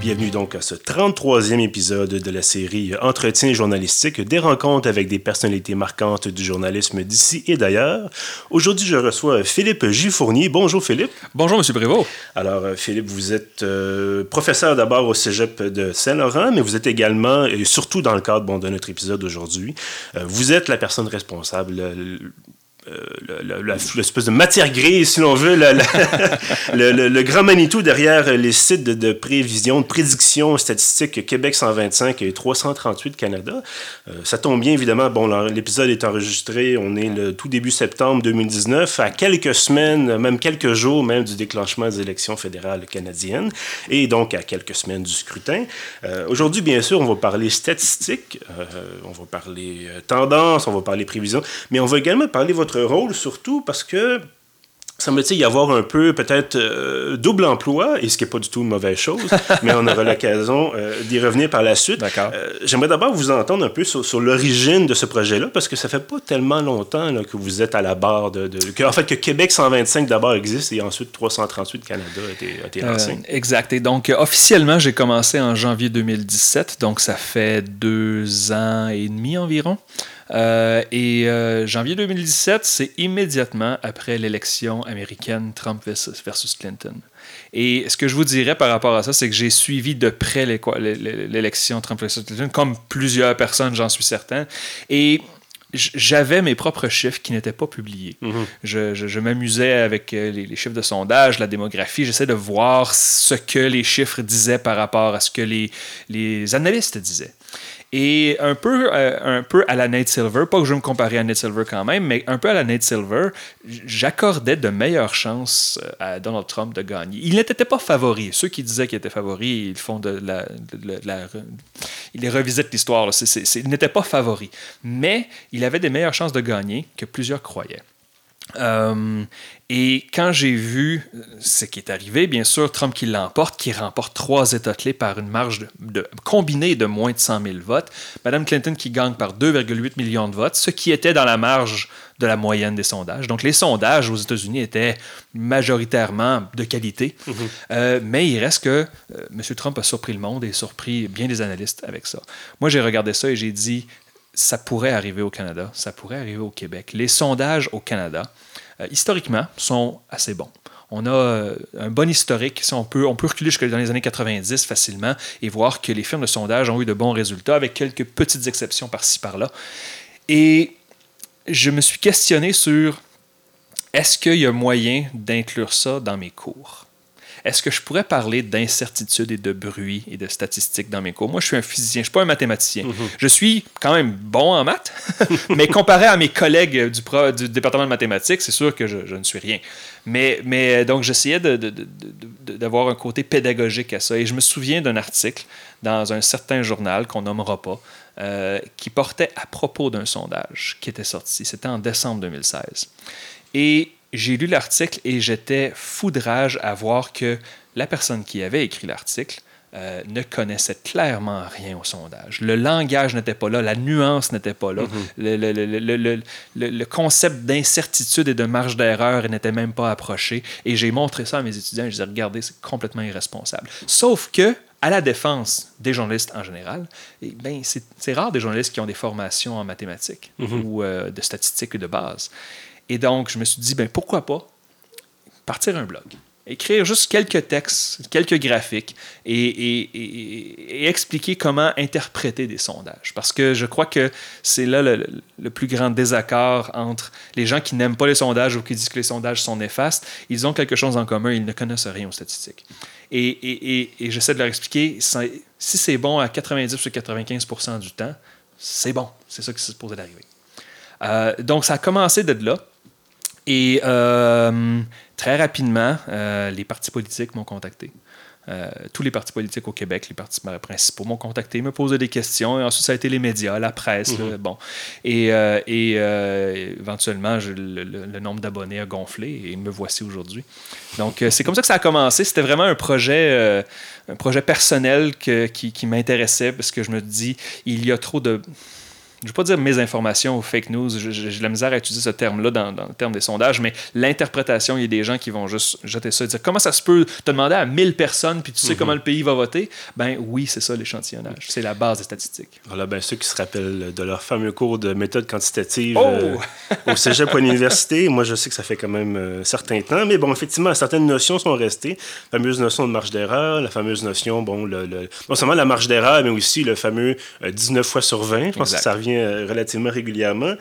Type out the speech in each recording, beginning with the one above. Bienvenue donc à ce 33e épisode de la série Entretien journalistique, des rencontres avec des personnalités marquantes du journalisme d'ici et d'ailleurs. Aujourd'hui, je reçois Philippe J. Fournier. Bonjour Philippe. Bonjour M. Prévost. Alors Philippe, vous êtes professeur d'abord au Cégep de Saint-Laurent, mais vous êtes également, et surtout dans le cadre de notre épisode d'aujourd'hui, vous êtes la personne responsable... l'espèce de matière grise, si l'on veut, le grand Manitou derrière les sites de prévision, de prédiction statistique Québec 125 et 338 Canada. Ça tombe bien, évidemment. Bon, l'épisode est enregistré, on est le tout début septembre 2019, à quelques semaines, même quelques jours, même du déclenchement des élections fédérales canadiennes, et donc à quelques semaines du scrutin. Aujourd'hui, bien sûr, on va parler statistiques, on va parler tendances, on va parler prévisions, mais on va également parler votre rôle, surtout parce que semble-t-il y avoir un peu, peut-être, double emploi, et ce qui n'est pas du tout une mauvaise chose, mais on aura l'occasion d'y revenir par la suite. D'accord. J'aimerais d'abord vous entendre un peu sur l'origine de ce projet-là, parce que ça fait pas tellement longtemps là, que vous êtes à la barre que Québec 125 d'abord existe, et ensuite 338 Canada a été lancé. Exact. Et donc, officiellement, j'ai commencé en janvier 2017, donc ça fait 2 ans et demi environ. Janvier 2017, c'est immédiatement après l'élection américaine Trump versus Clinton. Et ce que je vous dirais par rapport à ça, c'est que j'ai suivi de près l'élection Trump versus Clinton, comme plusieurs personnes, j'en suis certain. Et j'avais mes propres chiffres qui n'étaient pas publiés. Mm-hmm. Je m'amusais avec les chiffres de sondage, la démographie. J'essayais de voir ce que les chiffres disaient par rapport à ce que les analystes disaient. Et un peu à la Nate Silver, pas que je veux me comparer à Nate Silver quand même, mais un peu à la Nate Silver, j'accordais de meilleures chances à Donald Trump de gagner. Il n'était pas favori. Ceux qui disaient qu'il était favori, ils font ils les revisitent l'histoire. Là. Il n'était pas favori. Mais il avait des meilleures chances de gagner que plusieurs croyaient. Et quand j'ai vu ce qui est arrivé, bien sûr, Trump qui remporte 3 États-clés par une marge combinée de moins de 100 000 votes, Mme Clinton qui gagne par 2,8 millions de votes, ce qui était dans la marge de la moyenne des sondages. Donc, les sondages aux États-Unis étaient majoritairement de qualité, mm-hmm. Mais il reste que M. Trump a surpris le monde et surpris bien des analystes avec ça. Moi, j'ai regardé ça et j'ai dit... ça pourrait arriver au Canada, ça pourrait arriver au Québec. Les sondages au Canada, historiquement, sont assez bons. On a un bon historique. Si on peut reculer jusque dans les années 90 facilement et voir que les firmes de sondage ont eu de bons résultats, avec quelques petites exceptions par-ci, par-là. Et je me suis questionné sur « Est-ce qu'il y a moyen d'inclure ça dans mes cours? » Est-ce que je pourrais parler d'incertitude et de bruit et de statistiques dans mes cours? Moi, je suis un physicien, je ne suis pas un mathématicien. Mm-hmm. Je suis quand même bon en maths, mais comparé à mes collègues du département de mathématiques, c'est sûr que je ne suis rien. Mais donc, j'essayais d'avoir un côté pédagogique à ça. Et je me souviens d'un article dans un certain journal qu'on nommera pas, qui portait à propos d'un sondage qui était sorti. C'était en décembre 2016. Et... j'ai lu l'article et j'étais fou de rage à voir que la personne qui avait écrit l'article ne connaissait clairement rien au sondage. Le langage n'était pas là, la nuance n'était pas là, mm-hmm. le concept d'incertitude et de marge d'erreur n'était même pas approché. Et j'ai montré ça à mes étudiants et je disais « Regardez, c'est complètement irresponsable. » Sauf que, à la défense des journalistes en général, eh bien, c'est rare des journalistes qui ont des formations en mathématiques mm-hmm. ou de statistiques de base. Et donc, je me suis dit, ben pourquoi pas partir un blog, écrire juste quelques textes, quelques graphiques et expliquer comment interpréter des sondages. Parce que je crois que c'est là le plus grand désaccord entre les gens qui n'aiment pas les sondages ou qui disent que les sondages sont néfastes. Ils ont quelque chose en commun, ils ne connaissent rien aux statistiques. Et j'essaie de leur expliquer, si c'est bon à 90 ou 95% du temps, c'est bon. C'est ça qui se supposé d'arriver. Donc, ça a commencé de là. Et très rapidement, les partis politiques m'ont contacté. Tous les partis politiques au Québec, les partis principaux m'ont contacté, me posaient des questions. Et ensuite, ça a été les médias, la presse. Mm-hmm. Bon. Et éventuellement, le nombre d'abonnés a gonflé et me voici aujourd'hui. Donc, c'est comme ça que ça a commencé. C'était vraiment un projet personnel qui m'intéressait parce que je me dis, il y a trop de... Je ne veux pas dire mésinformation ou fake news, j'ai de la misère à utiliser ce terme-là dans le terme des sondages, mais l'interprétation, il y a des gens qui vont juste jeter ça et dire comment ça se peut te demander à 1000 personnes, puis tu sais comment le pays va voter? Ben oui, c'est ça l'échantillonnage, c'est la base des statistiques. Voilà, ben ceux qui se rappellent de leur fameux cours de méthode quantitative au cégep ou à l'université, moi je sais que ça fait quand même certain temps, mais bon, effectivement, certaines notions sont restées, la fameuse notion de marge d'erreur, la fameuse notion, bon, non seulement la marge d'erreur, mais aussi le fameux 19 fois sur 20, je pense que ça revient relativement régulièrement.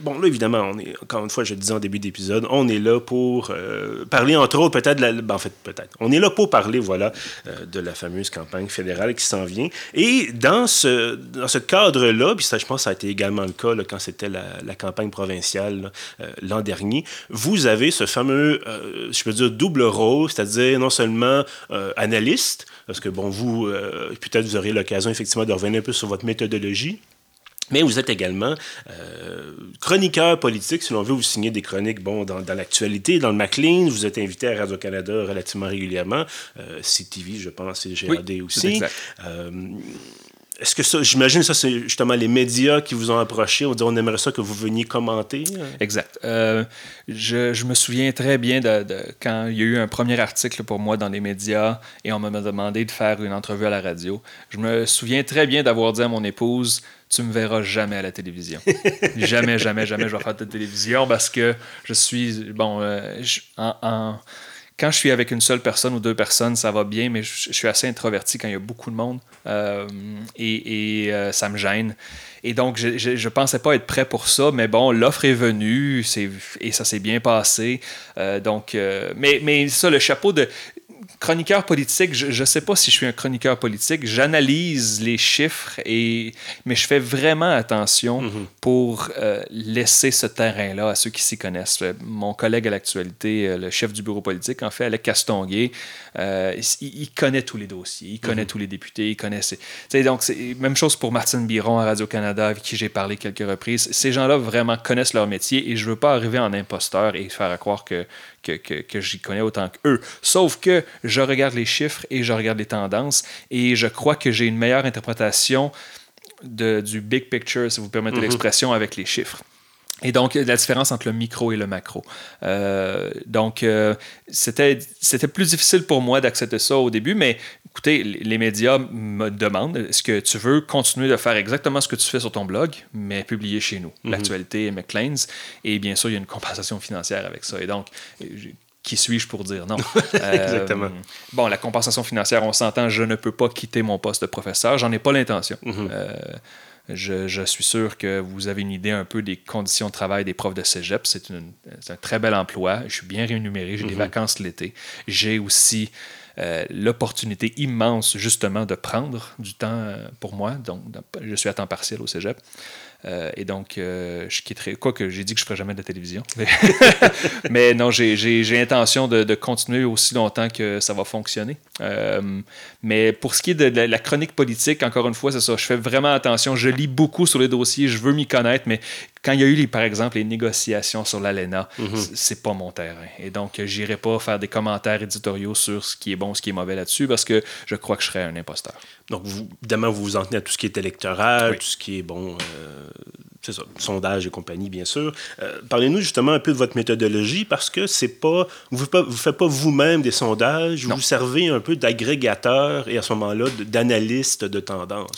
Bon, là, évidemment, on est, encore une fois, je le disais en début d'épisode, on est là pour parler, entre autres, peut-être... On est là pour parler, voilà, de la fameuse campagne fédérale qui s'en vient. Et dans ce cadre-là, puis ça, je pense que ça a été également le cas là, quand c'était la campagne provinciale là, l'an dernier, vous avez ce fameux, je peux dire, double rôle, c'est-à-dire non seulement analyste, parce que, bon, vous, peut-être vous aurez l'occasion, effectivement, de revenir un peu sur votre méthodologie, mais vous êtes également chroniqueur politique, si l'on veut, vous signez des chroniques bon, dans l'actualité, dans le Maclean, vous êtes invité à Radio-Canada relativement régulièrement, CTV, je pense, et GRD oui, aussi. Exact. Est-ce que ça, j'imagine ça, c'est justement les médias qui vous ont approché, on dit on aimerait ça que vous veniez commenter? Exact. Je me souviens très bien de quand il y a eu un premier article pour moi dans les médias et on m'a demandé de faire une entrevue à la radio. Je me souviens très bien d'avoir dit à mon épouse... Tu me verras jamais à la télévision. jamais je vais faire de la télévision parce que je suis... Bon, quand je suis avec une seule personne ou deux personnes, ça va bien, mais je suis assez introverti quand il y a beaucoup de monde ça me gêne. Et donc, je pensais pas être prêt pour ça, mais bon, l'offre est venue et ça s'est bien passé. Mais ça, le chapeau de... Chroniqueur politique, je ne sais pas si je suis un chroniqueur politique. J'analyse les chiffres, mais je fais vraiment attention pour laisser ce terrain-là à ceux qui s'y connaissent. Mon collègue à l'actualité, le chef du bureau politique, en fait, Alec Castonguay, il connaît tous les dossiers, il connaît tous les députés, il connaît... Donc, c'est même chose pour Martine Biron à Radio-Canada, avec qui j'ai parlé quelques reprises. Ces gens-là vraiment connaissent leur métier et je ne veux pas arriver en imposteur et faire à croire que j'y connais autant qu'eux. Sauf que je regarde les chiffres et je regarde les tendances et je crois que j'ai une meilleure interprétation du big picture, si vous permettez l'expression, avec les chiffres. Et donc, la différence entre le micro et le macro. C'était plus difficile pour moi d'accepter ça au début, mais écoutez, les médias me demandent est-ce que tu veux continuer de faire exactement ce que tu fais sur ton blog, mais publier chez nous, l'actualité et Maclean's. Et bien sûr, il y a une compensation financière avec ça. Et donc, qui suis-je pour dire non? Exactement. Bon, la compensation financière, on s'entend, je ne peux pas quitter mon poste de professeur. J'en ai pas l'intention. Je suis sûr que vous avez une idée un peu des conditions de travail des profs de cégep. C'est un très bel emploi. Je suis bien rémunéré. J'ai des vacances l'été. J'ai aussi l'opportunité immense, justement, de prendre du temps pour moi. Donc, je suis à temps partiel au cégep. Et donc, je quitterai... Quoique, j'ai dit que je ne ferai jamais de la télévision. Mais non, j'ai intention de continuer aussi longtemps que ça va fonctionner. Mais pour ce qui est de la chronique politique, encore une fois, c'est ça. Je fais vraiment attention. Je lis beaucoup sur les dossiers. Je veux m'y connaître, mais... Quand il y a eu, par exemple, les négociations sur l'ALENA, c'est pas mon terrain. Et donc, j'irai pas faire des commentaires éditoriaux sur ce qui est bon, ce qui est mauvais là-dessus, parce que je crois que je serais un imposteur. Donc, évidemment, vous vous en tenez à tout ce qui est électoral, tout ce qui est, bon, c'est ça, sondage et compagnie, bien sûr. Parlez-nous justement un peu de votre méthodologie, parce que c'est pas... Vous ne faites pas vous-même des sondages, vous servez un peu d'agrégateur et à ce moment-là, d'analyste de tendance.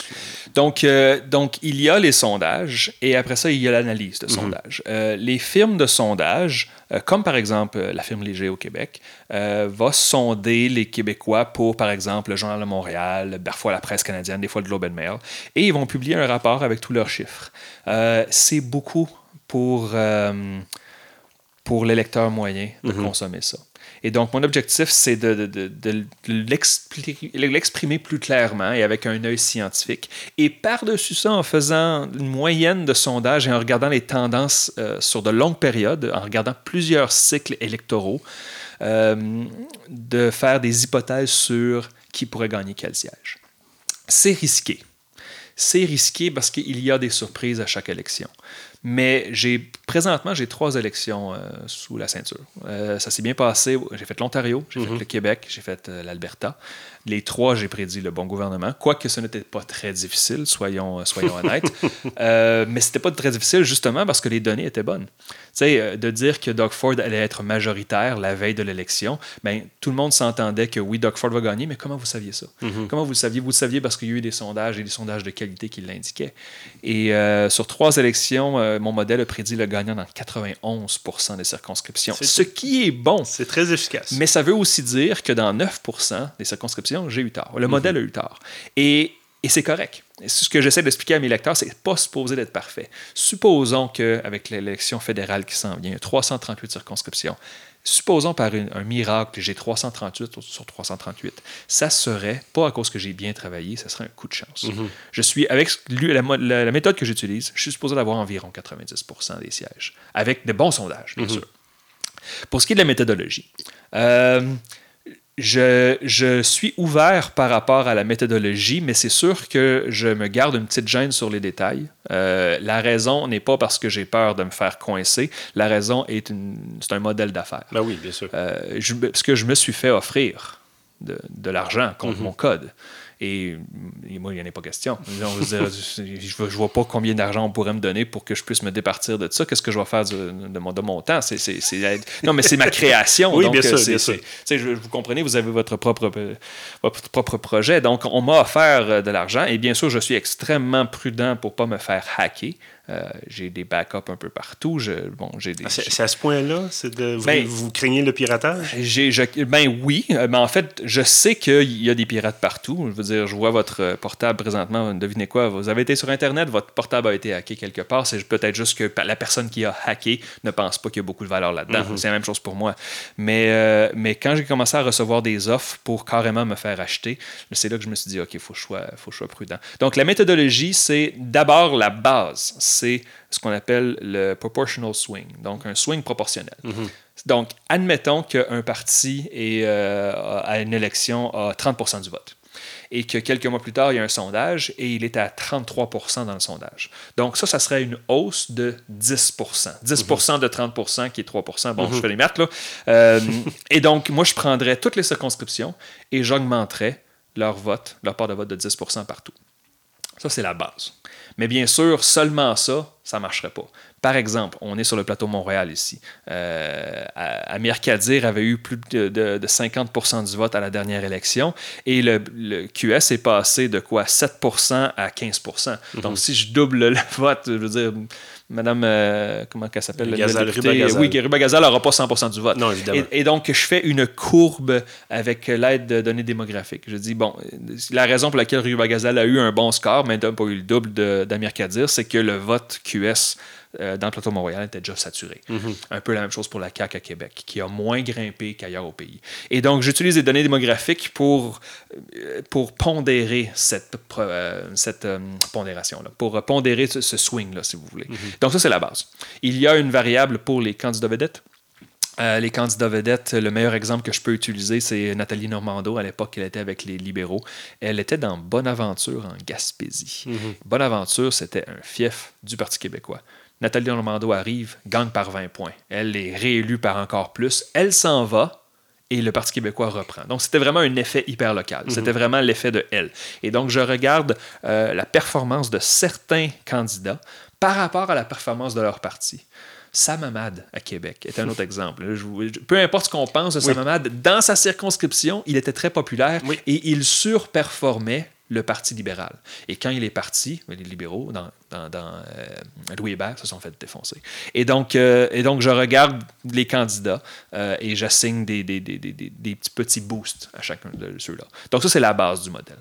Donc, il y a les sondages, et après ça, il y a l'analyse de sondage. Les firmes de sondage, comme par exemple la firme Léger au Québec, va sonder les Québécois pour, par exemple, le Journal de Montréal, parfois la presse canadienne, des fois le Globe and Mail, et ils vont publier un rapport avec tous leurs chiffres. C'est beaucoup pour l'électeur moyen de consommer ça. Et donc, mon objectif, c'est de l'exprimer plus clairement et avec un œil scientifique. Et par-dessus ça, en faisant une moyenne de sondage et en regardant les tendances sur de longues périodes, en regardant plusieurs cycles électoraux, de faire des hypothèses sur qui pourrait gagner quel siège. C'est risqué. C'est risqué parce qu'il y a des surprises à chaque élection. Mais présentement, j'ai 3 élections sous la ceinture. Ça s'est bien passé. J'ai fait l'Ontario, j'ai fait le Québec, j'ai fait l'Alberta. Les 3, j'ai prédit le bon gouvernement. Quoique ce n'était pas très difficile, soyons honnêtes. Mais ce n'était pas très difficile justement parce que les données étaient bonnes. Tu sais, de dire que Doug Ford allait être majoritaire la veille de l'élection, ben, tout le monde s'entendait que oui, Doug Ford va gagner, mais comment vous saviez ça? Comment vous le saviez? Vous le saviez parce qu'il y a eu des sondages et des sondages de qualité qui l'indiquaient. Et sur 3 élections, mon modèle a prédit le gagnant dans 91% des circonscriptions. Ce qui est bon. C'est très efficace. Mais ça veut aussi dire que dans 9% des circonscriptions, j'ai eu tort. Le modèle a eu tort. Et c'est correct. Et ce que j'essaie d'expliquer à mes lecteurs, c'est pas supposé d'être parfait. Supposons qu'avec l'élection fédérale qui s'en vient, il y a 338 circonscriptions. Supposons par un miracle que j'ai 338 sur 338. Ça serait, pas à cause que j'ai bien travaillé, ça serait un coup de chance. Je suis, avec la méthode que j'utilise, je suis supposé d'avoir environ 90% des sièges. Avec de bons sondages, bien sûr. Pour ce qui est de la méthodologie, Je suis ouvert par rapport à la méthodologie, mais c'est sûr que je me garde une petite gêne sur les détails. La raison n'est pas parce que j'ai peur de me faire coincer. La raison est c'est un modèle d'affaires. Ben oui, bien sûr. Parce que je me suis fait offrir de l'argent contre mon code. Et moi, il n'y en a pas question. Je ne vois pas combien d'argent on pourrait me donner pour que je puisse me départir de ça. Qu'est-ce que je vais faire de mon temps? Non, mais c'est ma création. Oui, donc, bien sûr. Vous comprenez, vous avez votre propre projet. Donc, on m'a offert de l'argent. Et bien sûr, je suis extrêmement prudent pour ne pas me faire hacker. J'ai des backups un peu partout. C'est à ce point-là? Vous craignez le piratage? Oui, mais en fait, je sais qu'il y a des pirates partout. Je veux dire, je vois votre portable présentement. Devinez quoi? Vous avez été sur Internet, votre portable a été hacké quelque part. C'est peut-être juste que la personne qui a hacké ne pense pas qu'il y a beaucoup de valeur là-dedans. C'est la même chose pour moi. Mais quand j'ai commencé à recevoir des offres pour carrément me faire acheter, c'est là que je me suis dit, OK, il faut que je sois prudent. Donc, la méthodologie, c'est d'abord la base. C'est ce qu'on appelle le proportional swing, donc un swing proportionnel. Donc, admettons qu'un parti à une élection a 30% du vote et que quelques mois plus tard, il y a un sondage et il est à 33% dans le sondage. Donc, ça serait une hausse de 10%. 10% de 30% qui est 3%. Bon, je fais les maths, là. Et donc, moi, je prendrais toutes les circonscriptions et j'augmenterais leur part de vote de 10% partout. Ça, c'est la base. Mais bien sûr, seulement ça ne marcherait pas. Par exemple, on est sur le plateau Montréal ici. Amir Khadir avait eu plus de 50% du vote à la dernière élection et le QS est passé de quoi? 7% à 15%. Donc, si je double le vote, je veux dire, Mme, comment elle s'appelle? Ghazal, Rouba Ghazal. Oui, Rouba Ghazal n'aura pas 100% du vote. Non, évidemment. Et donc, je fais une courbe avec l'aide de données démographiques. Je dis, bon, la raison pour laquelle Rouba Ghazal a eu un bon score, mais n'a pas eu le double d'Amir Khadir, c'est que le vote QS dans le plateau Montréal était déjà saturé. Un peu la même chose pour la CAQ à Québec, qui a moins grimpé qu'ailleurs au pays. Et donc, j'utilise les données démographiques pour pondérer cette pondération-là, pour pondérer ce swing-là, si vous voulez. Donc, ça, c'est la base. Il y a une variable pour les candidats vedettes. Les candidats vedettes, le meilleur exemple que je peux utiliser, c'est Nathalie Normandeau. À l'époque, elle était avec les libéraux. Elle était dans Bonaventure, en Gaspésie. Bonaventure, c'était un fief du Parti québécois. Nathalie Normando arrive, gagne par 20 points. Elle est réélue par encore plus. Elle s'en va et le Parti québécois reprend. Donc, c'était vraiment un effet hyper local. C'était vraiment l'effet de elle. Et donc, je regarde la performance de certains candidats par rapport à la performance de leur parti. Samamad à Québec est un autre exemple. Peu importe ce qu'on pense de Samamad, dans sa circonscription, il était très populaire et il surperformait le Parti libéral. Et quand il est parti, les libéraux, dans Louis Hébert, se sont fait défoncer. Et donc je regarde les candidats et j'assigne des petits boosts à chacun de ceux-là. Donc, ça, c'est la base du modèle.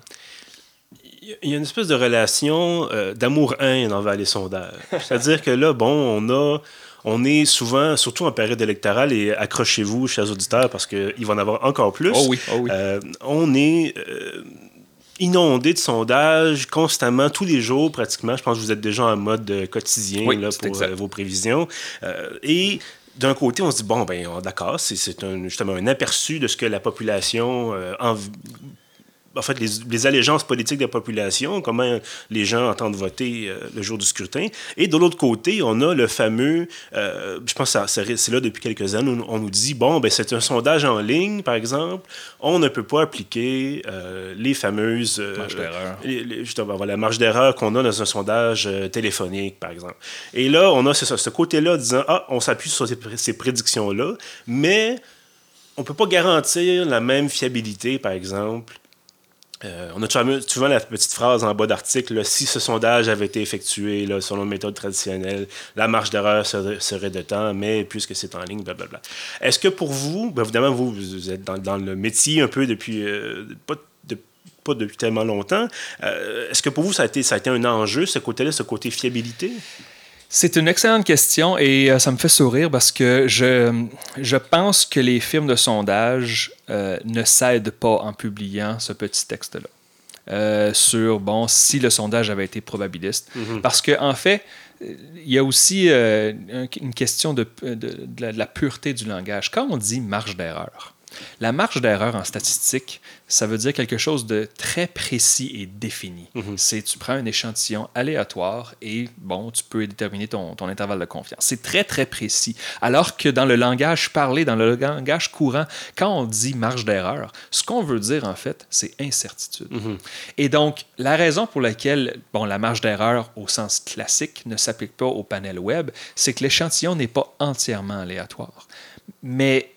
Il y a une espèce de relation d'amour-haine envers les sondages. C'est-à-dire que là, bon, on a... On est souvent, surtout en période électorale, et accrochez-vous, chers auditeurs, parce qu'il va en avoir encore plus. Oh oui. On est inondé de sondages constamment, tous les jours pratiquement. Je pense que vous êtes déjà en mode quotidien là, pour vos prévisions. Et d'un côté, on se dit, bon, ben d'accord, c'est justement un aperçu de ce que la population en fait, les allégeances politiques de la population, comment les gens entendent voter le jour du scrutin. Et de l'autre côté, on a le fameux... je pense que c'est là depuis quelques années où on nous dit, bon, ben c'est un sondage en ligne, par exemple, on ne peut pas appliquer les fameuses... marge d'erreur. La marge d'erreur qu'on a dans un sondage téléphonique, par exemple. Et là, on a ce côté-là disant, ah, on s'appuie sur ces prédictions-là, mais on ne peut pas garantir la même fiabilité, par exemple. On a souvent la petite phrase en bas d'article, là, si ce sondage avait été effectué là, selon une méthode traditionnelle, la marge d'erreur serait de temps, mais puisque c'est en ligne, blablabla. Est-ce que pour vous, ben évidemment, vous êtes dans le métier un peu depuis, pas depuis tellement longtemps, est-ce que pour vous, ça a été un enjeu, ce côté-là, ce côté fiabilité? C'est une excellente question et ça me fait sourire parce que je pense que les firmes de sondage ne cèdent pas en publiant ce petit texte-là sur, bon, si le sondage avait été probabiliste. Mm-hmm. Parce qu'en fait, il y a aussi une question de la pureté du langage. Quand on dit marge d'erreur, la marge d'erreur en statistique, ça veut dire quelque chose de très précis et défini. Mm-hmm. C'est tu prends un échantillon aléatoire et bon, tu peux déterminer ton intervalle de confiance. C'est très, très précis. Alors que dans le langage parlé, dans le langage courant, quand on dit marge d'erreur, ce qu'on veut dire en fait, c'est incertitude. Mm-hmm. Et donc, la raison pour laquelle la marge d'erreur au sens classique ne s'applique pas au panel web, c'est que l'échantillon n'est pas entièrement aléatoire. Mais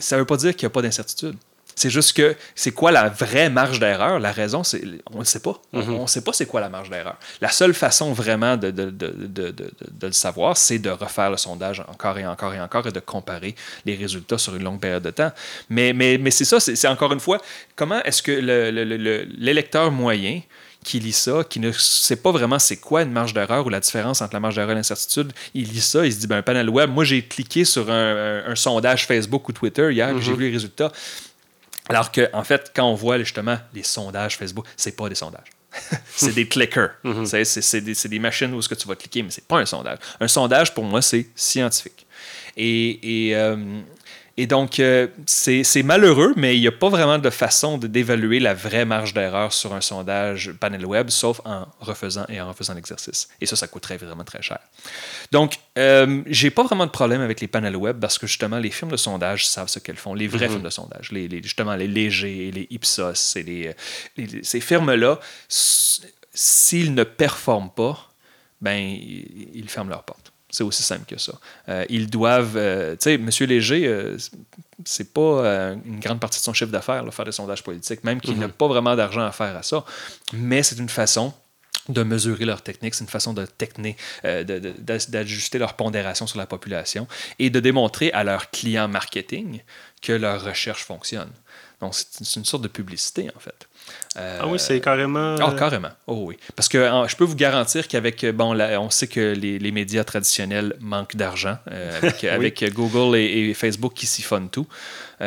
ça ne veut pas dire qu'il n'y a pas d'incertitude. C'est juste que c'est quoi la vraie marge d'erreur? La raison, c'est on ne sait pas. Mm-hmm. On ne sait pas c'est quoi la marge d'erreur. La seule façon vraiment de le savoir, c'est de refaire le sondage encore et encore et de comparer les résultats sur une longue période de temps. Mais c'est ça, c'est encore une fois, comment est-ce que l'électeur moyen qui lit ça, qui ne sait pas vraiment c'est quoi une marge d'erreur ou la différence entre la marge d'erreur et l'incertitude, il lit ça, il se dit, un panel web, moi j'ai cliqué sur un sondage Facebook ou Twitter hier, mm-hmm. J'ai vu les résultats. Alors que, en fait, quand on voit justement les sondages Facebook, c'est pas des sondages. C'est des clickers. Mm-hmm. C'est des machines où est-ce que tu vas cliquer, mais c'est pas un sondage. Un sondage, pour moi, c'est scientifique. Et donc, c'est malheureux, mais il n'y a pas vraiment de façon d'évaluer la vraie marge d'erreur sur un sondage panel web, sauf en refaisant l'exercice. Et ça coûterait vraiment très cher. Donc, j'ai pas vraiment de problème avec les panels web parce que, justement, les firmes de sondage savent ce qu'elles font. Les vraies mm-hmm. firmes de sondage, justement, les Léger, les Ipsos, et ces firmes-là, s'ils ne performent pas, ils ferment leurs portes. C'est aussi simple que ça. Ils doivent... tu sais, M. Léger, c'est pas une grande partie de son chiffre d'affaires, là, faire des sondages politiques, même qu'il mm-hmm. n'a pas vraiment d'argent à faire à ça. Mais c'est une façon de mesurer leur technique, c'est une façon d'ajuster leur pondération sur la population et de démontrer à leurs clients marketing que leur recherche fonctionne. Donc, c'est une sorte de publicité, en fait. Ah oui, c'est carrément... Ah, carrément. Oh oui. Parce que je peux vous garantir qu'avec... on sait que les médias traditionnels manquent d'argent avec, oui. avec Google et Facebook qui siphonnent tout. Mais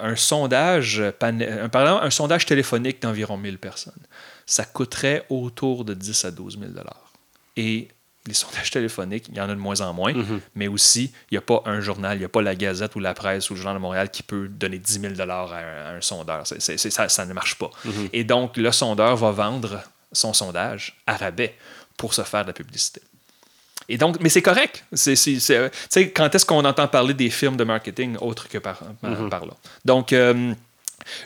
un sondage téléphonique d'environ 1000 personnes, ça coûterait autour de 10 à 12 000 $. Et... les sondages téléphoniques, il y en a de moins en moins, mm-hmm. mais aussi, il n'y a pas un journal, il n'y a pas la Gazette ou la Presse ou le Journal de Montréal qui peut donner 10 000 $ à un sondeur. Ça ne marche pas. Mm-hmm. Et donc, le sondeur va vendre son sondage à rabais pour se faire de la publicité. Et donc, mais c'est correct. C'est, quand est-ce qu'on entend parler des firmes de marketing autres que par là? Donc...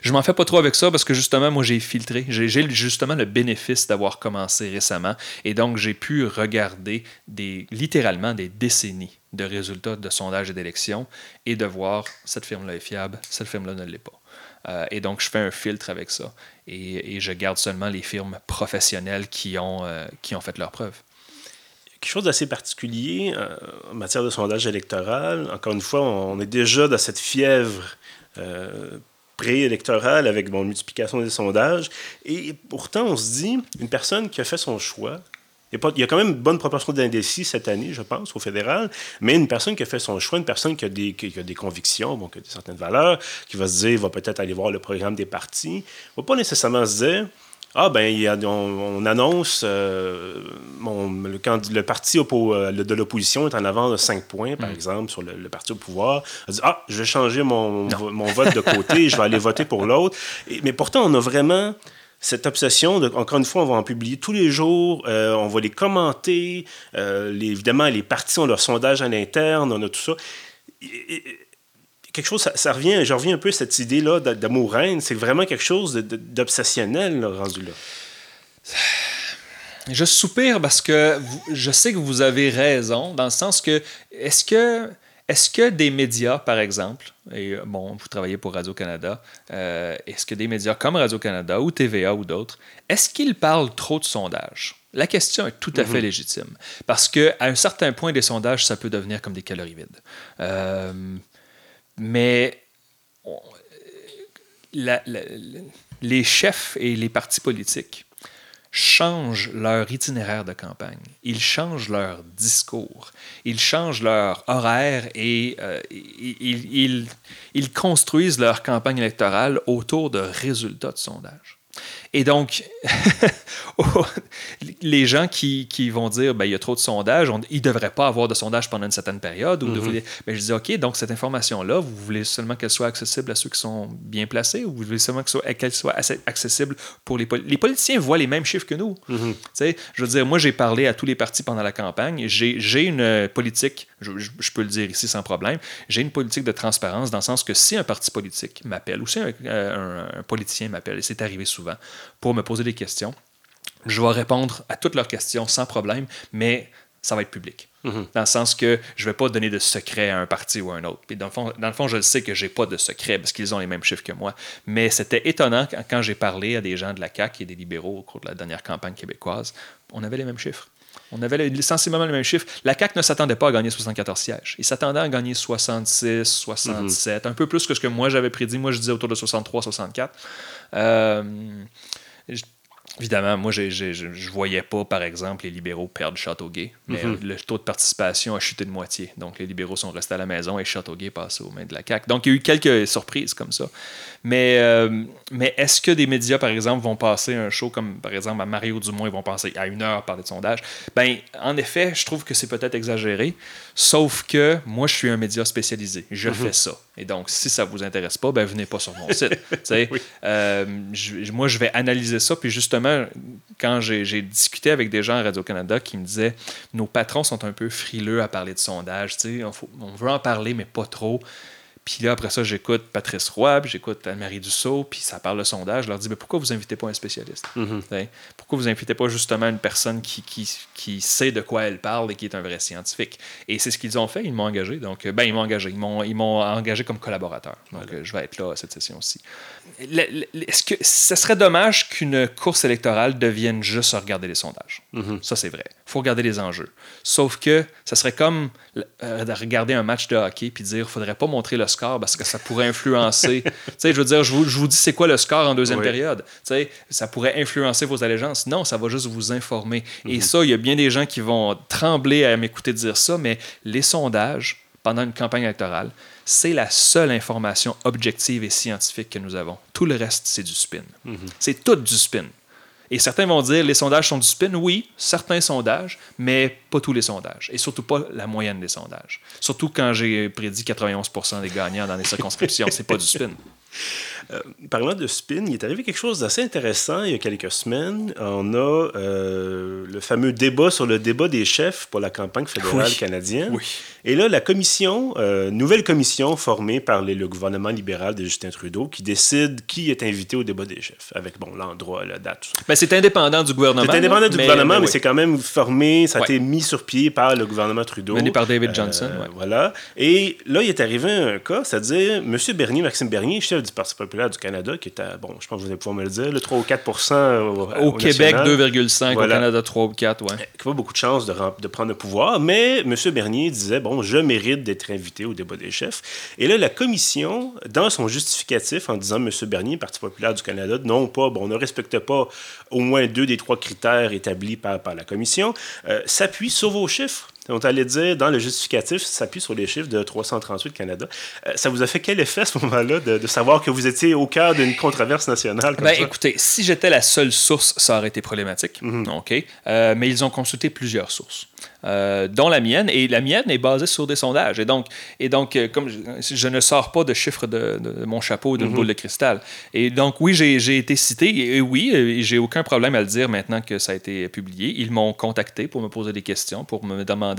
je m'en fais pas trop avec ça parce que justement, moi, j'ai filtré. J'ai justement le bénéfice d'avoir commencé récemment et donc j'ai pu regarder littéralement des décennies de résultats de sondages et d'élections et de voir cette firme-là est fiable, cette firme-là ne l'est pas. Et donc, je fais un filtre avec ça et je garde seulement les firmes professionnelles qui ont fait leurs preuves. Quelque chose d'assez particulier en matière de sondage électoral. Encore une fois, on est déjà dans cette fièvre préélectorale avec multiplication des sondages. Et pourtant, on se dit, une personne qui a fait son choix, Il y a quand même une bonne proportion d'indécis cette année, je pense, au fédéral, mais une personne qui a fait son choix, une personne qui a des convictions, bon, qui a de certaines valeurs, qui va se dire, va peut-être aller voir le programme des partis, va pas nécessairement se dire... Ah, ben, on annonce quand le parti de l'opposition est en avant de 5 points, par exemple, sur le parti au pouvoir. On dit, ah, je vais changer mon vote de côté, je vais aller voter pour l'autre. Mais pourtant, on a vraiment cette obsession de, encore une fois, on va en publier tous les jours, on va les commenter. Évidemment, les partis ont leur sondage à l'interne, on a tout ça. Quelque chose, ça revient, je reviens un peu à cette idée-là d'amour-haine. C'est vraiment quelque chose d'obsessionnel, là, rendu là. Je soupire parce que je sais que vous avez raison, dans le sens que est-ce que des médias, par exemple, et bon, vous travaillez pour Radio-Canada, est-ce que des médias comme Radio-Canada ou TVA ou d'autres, est-ce qu'ils parlent trop de sondages? La question est tout à fait légitime. Parce qu'à un certain point, des sondages, ça peut devenir comme des calories vides. Mais les chefs et les partis politiques changent leur itinéraire de campagne. Ils changent leur discours. Ils changent leur horaire et ils construisent leur campagne électorale autour de résultats de sondages. Et donc, les gens qui vont dire ben, « il y a trop de sondages, il ne devrait pas avoir de sondages pendant une certaine période », ben, je dis « OK, donc cette information-là, vous voulez seulement qu'elle soit accessible à ceux qui sont bien placés ou vous voulez seulement qu'elle soit accessible pour les politiciens? » Les politiciens voient les mêmes chiffres que nous. Mm-hmm. Je veux dire, moi, j'ai parlé à tous les partis pendant la campagne. J'ai une politique, je peux le dire ici sans problème, j'ai une politique de transparence dans le sens que si un parti politique m'appelle ou si un politicien m'appelle, et c'est arrivé souvent, pour me poser des questions. Je vais répondre à toutes leurs questions sans problème, mais ça va être public. Mm-hmm. Dans le sens que je ne vais pas donner de secret à un parti ou à un autre. Puis dans le fond, je le sais que je n'ai pas de secret parce qu'ils ont les mêmes chiffres que moi. Mais c'était étonnant quand j'ai parlé à des gens de la CAQ et des libéraux au cours de la dernière campagne québécoise. On avait les mêmes chiffres. On avait sensiblement le même chiffre. La CAQ ne s'attendait pas à gagner 74 sièges. Il s'attendait à gagner 66, 67, un peu plus que ce que moi j'avais prédit. Moi, je disais autour de 63, 64. Évidemment, moi, je voyais pas, par exemple, les libéraux perdre Châteauguay, mais le taux de participation a chuté de moitié. Donc, les libéraux sont restés à la maison et Châteauguay passe aux mains de la CAQ. Donc, il y a eu quelques surprises comme ça. Mais est-ce que des médias, par exemple, vont passer un show comme, par exemple, à Mario Dumont, ils vont passer à une heure parler de sondage? Ben, en effet, je trouve que c'est peut-être exagéré, sauf que moi, je suis un média spécialisé. Je fais ça. Et donc, si ça vous intéresse pas, ben, venez pas sur mon site. Moi, je vais analyser ça, puis justement, quand j'ai discuté avec des gens à Radio-Canada qui me disaient « Nos patrons sont un peu frileux à parler de sondages. On veut en parler, mais pas trop. » Puis là, après ça, j'écoute Patrice Roy, puis j'écoute Anne-Marie Dussault, puis ça parle de sondage. Je leur dis « Pourquoi vous n'invitez pas un spécialiste? Mm-hmm. » Pourquoi vous n'invitez pas justement une personne qui sait de quoi elle parle et qui est un vrai scientifique? Et c'est ce qu'ils ont fait. Ils m'ont engagé. Donc, Ils m'ont engagé comme collaborateur. Donc, je vais être là à cette session-ci. Est-ce que ça serait dommage qu'une course électorale devienne juste à regarder les sondages? Mm-hmm. Ça, c'est vrai. Il faut regarder les enjeux. Sauf que ça serait comme regarder un match de hockey puis dire « Il ne faudrait pas montrer le score parce que ça pourrait influencer. » Je veux dire, je vous dis c'est quoi le score en deuxième période. T'sais, ça pourrait influencer vos allégeances. Non, ça va juste vous informer. Mm-hmm. Et ça, il y a bien des gens qui vont trembler à m'écouter dire ça, mais les sondages pendant une campagne électorale, c'est la seule information objective et scientifique que nous avons. Tout le reste, c'est du spin. Mm-hmm. C'est tout du spin. Et certains vont dire, les sondages sont du spin. Oui, certains sondages, mais pas tous les sondages. Et surtout pas la moyenne des sondages. Surtout quand j'ai prédit 91% des gagnants dans les circonscriptions. C'est pas du spin. Parlant de spin, il est arrivé quelque chose d'assez intéressant il y a quelques semaines. On a le fameux débat sur le débat des chefs pour la campagne fédérale canadienne. Oui. Et là, la commission, nouvelle commission formée par le gouvernement libéral de Justin Trudeau, qui décide qui est invité au débat des chefs, avec bon, l'endroit, la date, tout ça. Ben, c'est indépendant du gouvernement. C'est indépendant du gouvernement, mais c'est quand même formé, ça a été mis sur pied par le gouvernement Trudeau. Mené par David Johnson. Voilà. Et là, il est arrivé un cas, c'est-à-dire M. Bernier, Maxime Bernier, chef du Parti populaire du Canada, qui est à, bon, je pense que vous allez pouvoir me le dire, le 3 ou 4 au Québec, 2,5, voilà. Au Canada, 3 ou 4, ouais. Qui a pas beaucoup de chances de prendre le pouvoir, mais M. Bernier disait, bon, je mérite d'être invité au débat des chefs. Et là, la commission, dans son justificatif, en disant, M. Bernier, Parti populaire du Canada, non pas, bon, on ne respecte pas au moins 2 des 3 critères établis par la commission, s'appuie sur vos chiffres. On allait dire, dans le justificatif, ça s'appuie sur les chiffres de 338 Canada. Ça vous a fait quel effet à ce moment-là de savoir que vous étiez au cœur d'une controverse nationale comme ça? Écoutez, si j'étais la seule source, ça aurait été problématique. Mm-hmm. Okay. Mais ils ont consulté plusieurs sources, dont la mienne. Et la mienne est basée sur des sondages. Et donc comme je ne sors pas de chiffres de mon chapeau d'une mm-hmm. boule de cristal. Et donc, oui, j'ai été cité. Et oui, j'ai aucun problème à le dire maintenant que ça a été publié. Ils m'ont contacté pour me poser des questions, pour me demander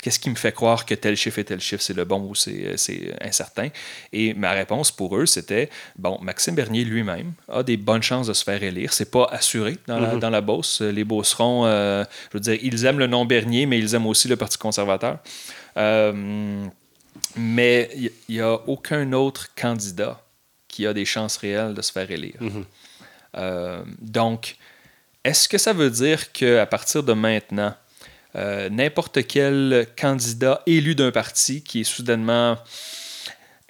qu'est-ce qui me fait croire que tel chiffre, c'est le bon ou c'est incertain. Et ma réponse pour eux, c'était, bon, Maxime Bernier lui-même a des bonnes chances de se faire élire. C'est pas assuré dans la Beauce. Les Beaucerons, je veux dire, ils aiment le nom Bernier, mais ils aiment aussi le Parti conservateur. Mais il n'y a aucun autre candidat qui a des chances réelles de se faire élire. Mm-hmm. Donc, est-ce que ça veut dire qu'à partir de maintenant, n'importe quel candidat élu d'un parti qui est soudainement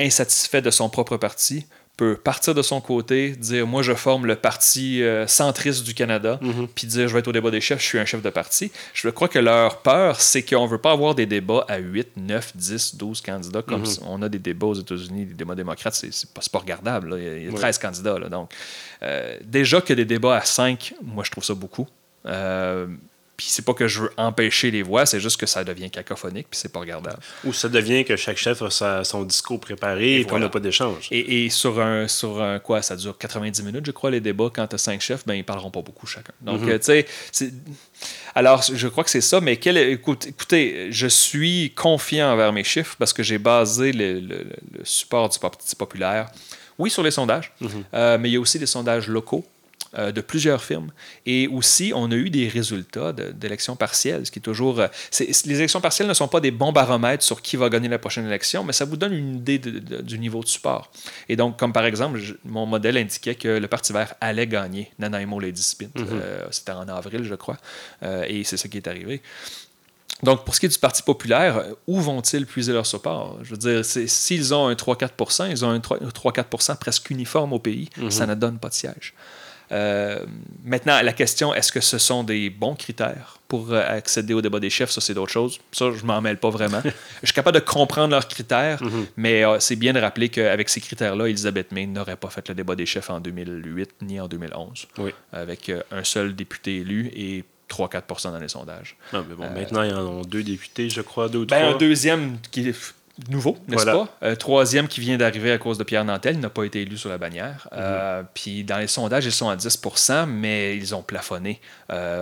insatisfait de son propre parti peut partir de son côté, dire « Moi, je forme le parti centriste du Canada mm-hmm. », puis dire « Je vais être au débat des chefs, je suis un chef de parti ». Je crois que leur peur, c'est qu'on ne veut pas avoir des débats à 8, 9, 10, 12 candidats, comme mm-hmm. on a des débats aux États-Unis, des débats démocrates, c'est pas regardable. Là. Il y a 13 candidats. Là, donc. Déjà que des débats à 5, moi, je trouve ça beaucoup. Puis c'est pas que je veux empêcher les voix, c'est juste que ça devient cacophonique, puis c'est pas regardable. Ou ça devient que chaque chef a son discours préparé et qu'on n'a pas d'échange. Et sur un quoi, ça dure 90 minutes, je crois, les débats. Quand t'as 5 chefs, ben ils parleront pas beaucoup chacun. Donc, tu sais, alors je crois que c'est ça, mais écoutez, je suis confiant envers mes chiffres parce que j'ai basé le support du Parti populaire, oui, sur les sondages, mais il y a aussi des sondages locaux, de plusieurs firmes. Et aussi, on a eu des résultats d'élections partielles, ce qui est toujours... les élections partielles ne sont pas des bons baromètres sur qui va gagner la prochaine élection, mais ça vous donne une idée du niveau de support. Et donc, comme par exemple, mon modèle indiquait que le Parti vert allait gagner Nanaimo-Ladies-Spit. C'était en avril, je crois. Et c'est ça qui est arrivé. Donc, pour ce qui est du Parti populaire, où vont-ils puiser leur support? Je veux dire, s'ils ont un 3-4%, ils ont un 3-4% presque uniforme au pays. Ça ne donne pas de siège. Maintenant, la question, est-ce que ce sont des bons critères pour accéder au débat des chefs? Ça, c'est d'autres choses. Ça, je m'en mêle pas vraiment. Je suis capable de comprendre leurs critères, mais c'est bien de rappeler qu'avec ces critères-là, Elisabeth May n'aurait pas fait le débat des chefs en 2008 ni en 2011, avec un seul député élu et 3-4% dans les sondages. Non, mais bon, maintenant, ils en ont 2 députés, je crois, 2 ou 3. Un deuxième qui est... nouveau, n'est-ce pas? Troisième qui vient d'arriver à cause de Pierre Nantel, n'a pas été élu sur la bannière. Puis dans les sondages, ils sont à 10%, mais ils ont plafonné.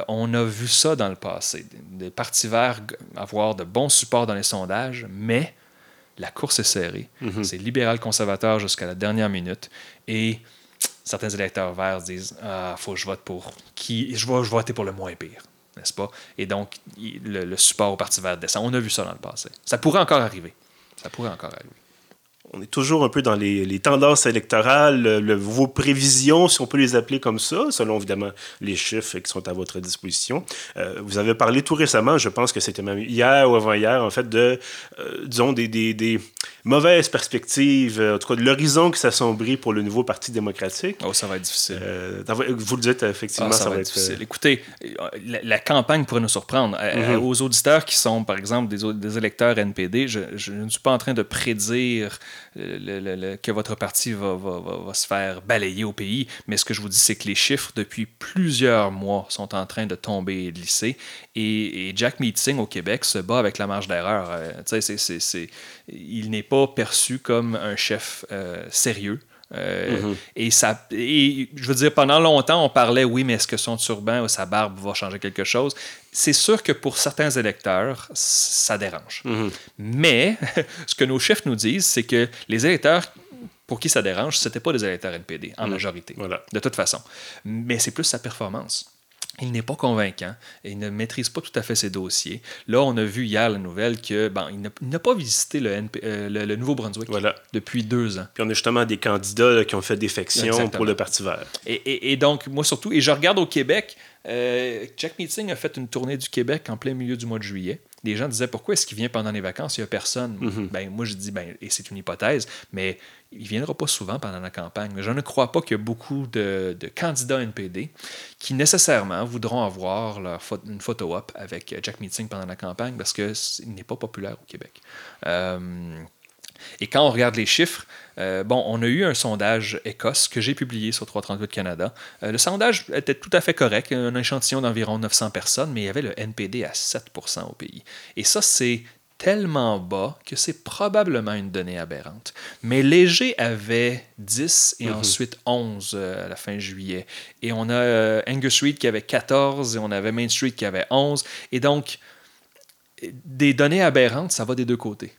On a vu ça dans le passé. Des partis verts avoir de bons supports dans les sondages, mais la course est serrée. C'est libéral-conservateur jusqu'à la dernière minute. Et certains électeurs verts disent « Ah, faut que je vote pour qui? Je vais voter pour le moins pire. » N'est-ce pas? Et donc, le support au Parti vert descend. On a vu ça dans le passé. Ça pourrait encore arriver. Ça pourrait encore arriver. On est toujours un peu dans les tendances électorales, vos prévisions, si on peut les appeler comme ça, selon évidemment les chiffres qui sont à votre disposition. Vous avez parlé tout récemment, je pense que c'était même hier ou avant-hier, en fait, de, disons, des mauvaises perspectives, en tout cas de l'horizon qui s'assombrit pour le nouveau Parti démocratique. Oh, ça va être difficile. Vous le dites, effectivement, ça va être difficile. Écoutez, la campagne pourrait nous surprendre. Aux auditeurs qui sont, par exemple, des électeurs NPD, je ne suis pas en train de prédire... que votre parti va se faire balayer au pays. Mais ce que je vous dis, c'est que les chiffres, depuis plusieurs mois, sont en train de tomber et de lisser. Et Jagmeet Singh, au Québec, se bat avec la marge d'erreur. Il n'est pas perçu comme un chef sérieux. Et je veux dire, pendant longtemps, on parlait, oui, mais est-ce que son turban ou sa barbe va changer quelque chose? C'est sûr que pour certains électeurs, ça dérange. Mais ce que nos chefs nous disent, c'est que les électeurs pour qui ça dérange, ce n'étaient pas des électeurs NPD, en majorité, de toute façon. Mais c'est plus sa performance. Il n'est pas convaincant et il ne maîtrise pas tout à fait ses dossiers. Là, on a vu hier la nouvelle qu'il n'a pas visité le Nouveau-Brunswick depuis 2 ans. Puis on a justement des candidats là, qui ont fait défection pour le Parti vert. Et donc, moi surtout, et je regarde au Québec, Jagmeet Singh a fait une tournée du Québec en plein milieu du mois de juillet. Les gens disaient, pourquoi est-ce qu'il vient pendant les vacances? Il n'y a personne. Mm-hmm. Moi, je dis, et c'est une hypothèse, mais il ne viendra pas souvent pendant la campagne. Je ne crois pas qu'il y a beaucoup de candidats NPD qui nécessairement voudront avoir une photo op avec Jagmeet Singh pendant la campagne parce qu'il n'est pas populaire au Québec. Et quand on regarde les chiffres, on a eu un sondage EKOS que j'ai publié sur 338 Canada. Le sondage était tout à fait correct, un échantillon d'environ 900 personnes, mais il y avait le NPD à 7% au pays. Et ça, c'est tellement bas que c'est probablement une donnée aberrante. Mais Léger avait 10 et ensuite 11 à la fin juillet. Et on a Angus Reid qui avait 14 et on avait Main Street qui avait 11. Et donc, des données aberrantes, ça va des deux côtés.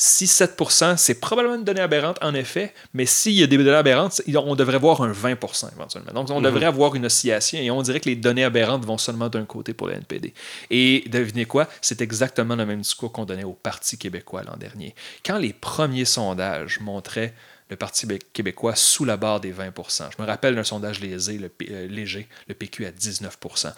Si 7%, c'est probablement une donnée aberrante, en effet, mais s'il y a des données aberrantes, on devrait voir un 20% éventuellement. Donc, on devrait avoir une oscillation et on dirait que les données aberrantes vont seulement d'un côté pour le NPD. Et devinez quoi? C'est exactement le même discours qu'on donnait au Parti québécois l'an dernier. Quand les premiers sondages montraient le Parti québécois sous la barre des 20%. Je me rappelle d'un sondage léger, le PQ à 19%.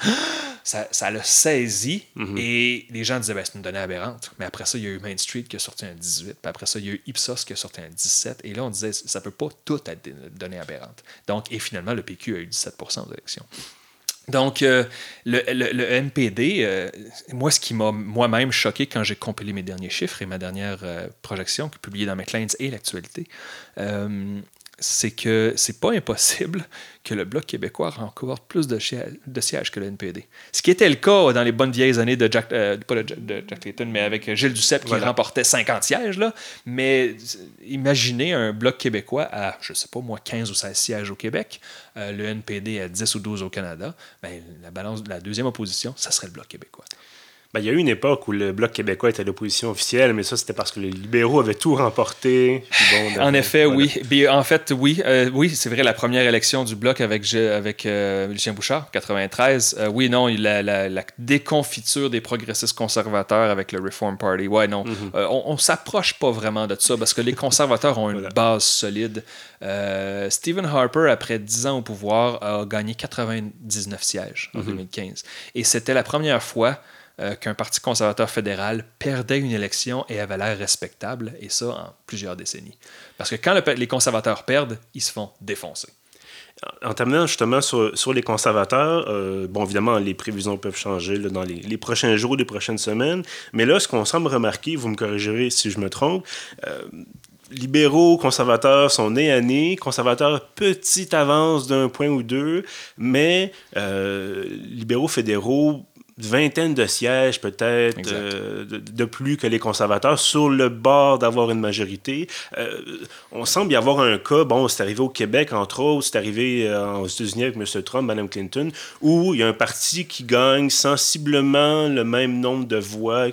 Ça l'a saisi et les gens disaient, c'est une donnée aberrante. Mais après ça, il y a eu Main Street qui a sorti un 18%. Puis après ça, il y a eu Ipsos qui a sorti un 17%. Et là, on disait, ça ne peut pas tout être une donnée aberrante. Donc, et finalement, le PQ a eu 17% aux élections. Donc, le NPD, moi, ce qui m'a moi-même choqué quand j'ai compilé mes derniers chiffres et ma dernière projection que publiée dans Maclean's et l'actualité, c'est que c'est pas impossible que le Bloc québécois remporte plus de sièges que le NPD. Ce qui était le cas dans les bonnes vieilles années de Jack Layton, mais avec Gilles Duceppe qui remportait 50 sièges. Là. Mais imaginez un Bloc québécois à, 15 ou 16 sièges au Québec, le NPD à 10 ou 12 au Canada, la deuxième opposition, ça serait le Bloc québécois. Il y a eu une époque où le Bloc québécois était à l'opposition officielle, mais ça, c'était parce que les libéraux avaient tout remporté. En effet, oui. En fait, oui. Oui, c'est vrai, la première élection du Bloc avec Lucien Bouchard, 93. La déconfiture des progressistes conservateurs avec le Reform Party. On ne s'approche pas vraiment de ça, parce que les conservateurs ont une base solide. Stephen Harper, après 10 ans au pouvoir, a gagné 99 sièges en 2015. Et c'était la première fois qu'un parti conservateur fédéral perdait une élection et avait l'air respectable, et ça en plusieurs décennies. Parce que quand les conservateurs perdent, ils se font défoncer. En terminant justement sur les conservateurs, évidemment, les prévisions peuvent changer là, dans les prochains jours, les prochaines semaines, mais là, ce qu'on semble remarquer, vous me corrigerez si je me trompe, libéraux, conservateurs sont nez à nez. Conservateurs, petite avance d'un point ou deux, mais libéraux fédéraux, vingtaine de sièges peut-être de plus que les conservateurs sur le bord d'avoir une majorité. On semble y avoir un cas, c'est arrivé au Québec entre autres, c'est arrivé aux États-Unis avec M. Trump, Mme Clinton, où il y a un parti qui gagne sensiblement le même nombre de voix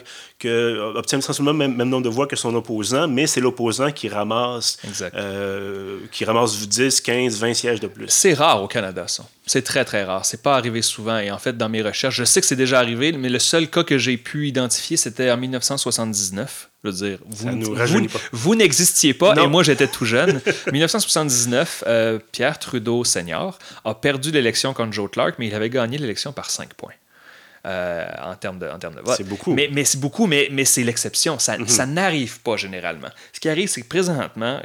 obtient sensiblement le même nombre de voix que son opposant, mais c'est l'opposant qui ramasse 10, 15, 20 sièges de plus. C'est rare au Canada, ça. C'est très, très rare. C'est pas arrivé souvent. Et en fait, dans mes recherches, je sais que c'est déjà arrivé, mais le seul cas que j'ai pu identifier, c'était en 1979. Je veux dire, vous n'existiez pas et moi, j'étais tout jeune. 1979, Pierre Trudeau senior a perdu l'élection contre Joe Clark, mais il avait gagné l'élection par 5 points. En termes de vote. C'est beaucoup. Mais c'est beaucoup, mais c'est l'exception. Ça n'arrive pas généralement. Ce qui arrive, c'est que présentement,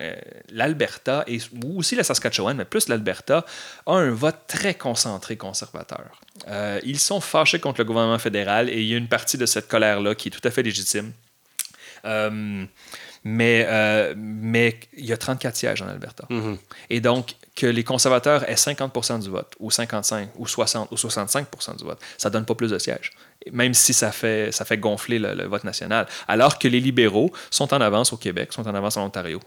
l'Alberta, et aussi la Saskatchewan, mais plus l'Alberta, a un vote très concentré conservateur. Ils sont fâchés contre le gouvernement fédéral et il y a une partie de cette colère-là qui est tout à fait légitime. Mais il y a 34 sièges en Alberta. Mm-hmm. Et donc, que les conservateurs aient 50% du vote, ou 55%, ou 60%, ou 65% du vote, ça ne donne pas plus de sièges, même si ça fait gonfler le vote national. Alors que les libéraux sont en avance au Québec, sont en avance en Ontario.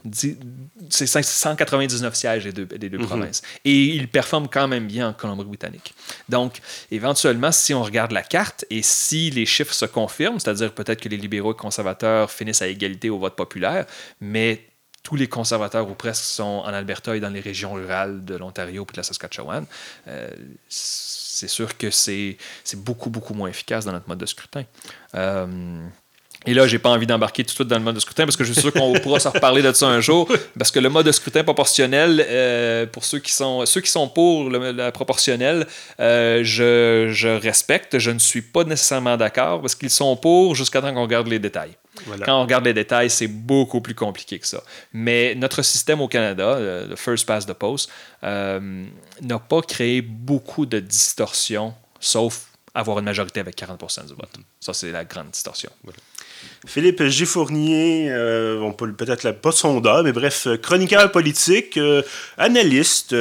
C'est 199 sièges des deux provinces. Et ils performent quand même bien en Colombie-Britannique. Donc, éventuellement, si on regarde la carte, et si les chiffres se confirment, c'est-à-dire peut-être que les libéraux et conservateurs finissent à égalité au vote populaire, mais tous les conservateurs, ou presque, sont en Alberta et dans les régions rurales de l'Ontario et de la Saskatchewan. C'est sûr que c'est beaucoup, beaucoup moins efficace dans notre mode de scrutin. Et là, j'ai pas envie d'embarquer tout de suite dans le mode de scrutin parce que je suis sûr qu'on pourra se reparler de ça un jour. Parce que le mode de scrutin proportionnel, pour ceux qui sont pour la proportionnelle, je respecte. Je ne suis pas nécessairement d'accord parce qu'ils sont pour jusqu'à temps qu'on regarde les détails. Voilà. Quand on regarde les détails, c'est beaucoup plus compliqué que ça. Mais notre système au Canada, le first past the post, n'a pas créé beaucoup de distorsions, sauf avoir une majorité avec 40% du vote. Ça, c'est la grande distorsion. Voilà. Philippe J. Fournier, on peut peut-être pas sondeur, mais bref, chroniqueur politique, analyste,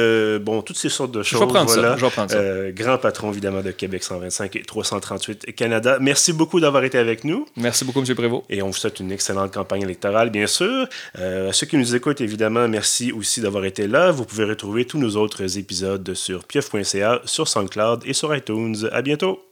toutes ces sortes de choses. Je vais prendre ça. Grand patron, évidemment, de Québec 125 et 338 Canada. Merci beaucoup d'avoir été avec nous. Merci beaucoup, M. Prévost. Et on vous souhaite une excellente campagne électorale, bien sûr. À ceux qui nous écoutent, évidemment, merci aussi d'avoir été là. Vous pouvez retrouver tous nos autres épisodes sur pieuf.ca, sur SoundCloud et sur iTunes. À bientôt.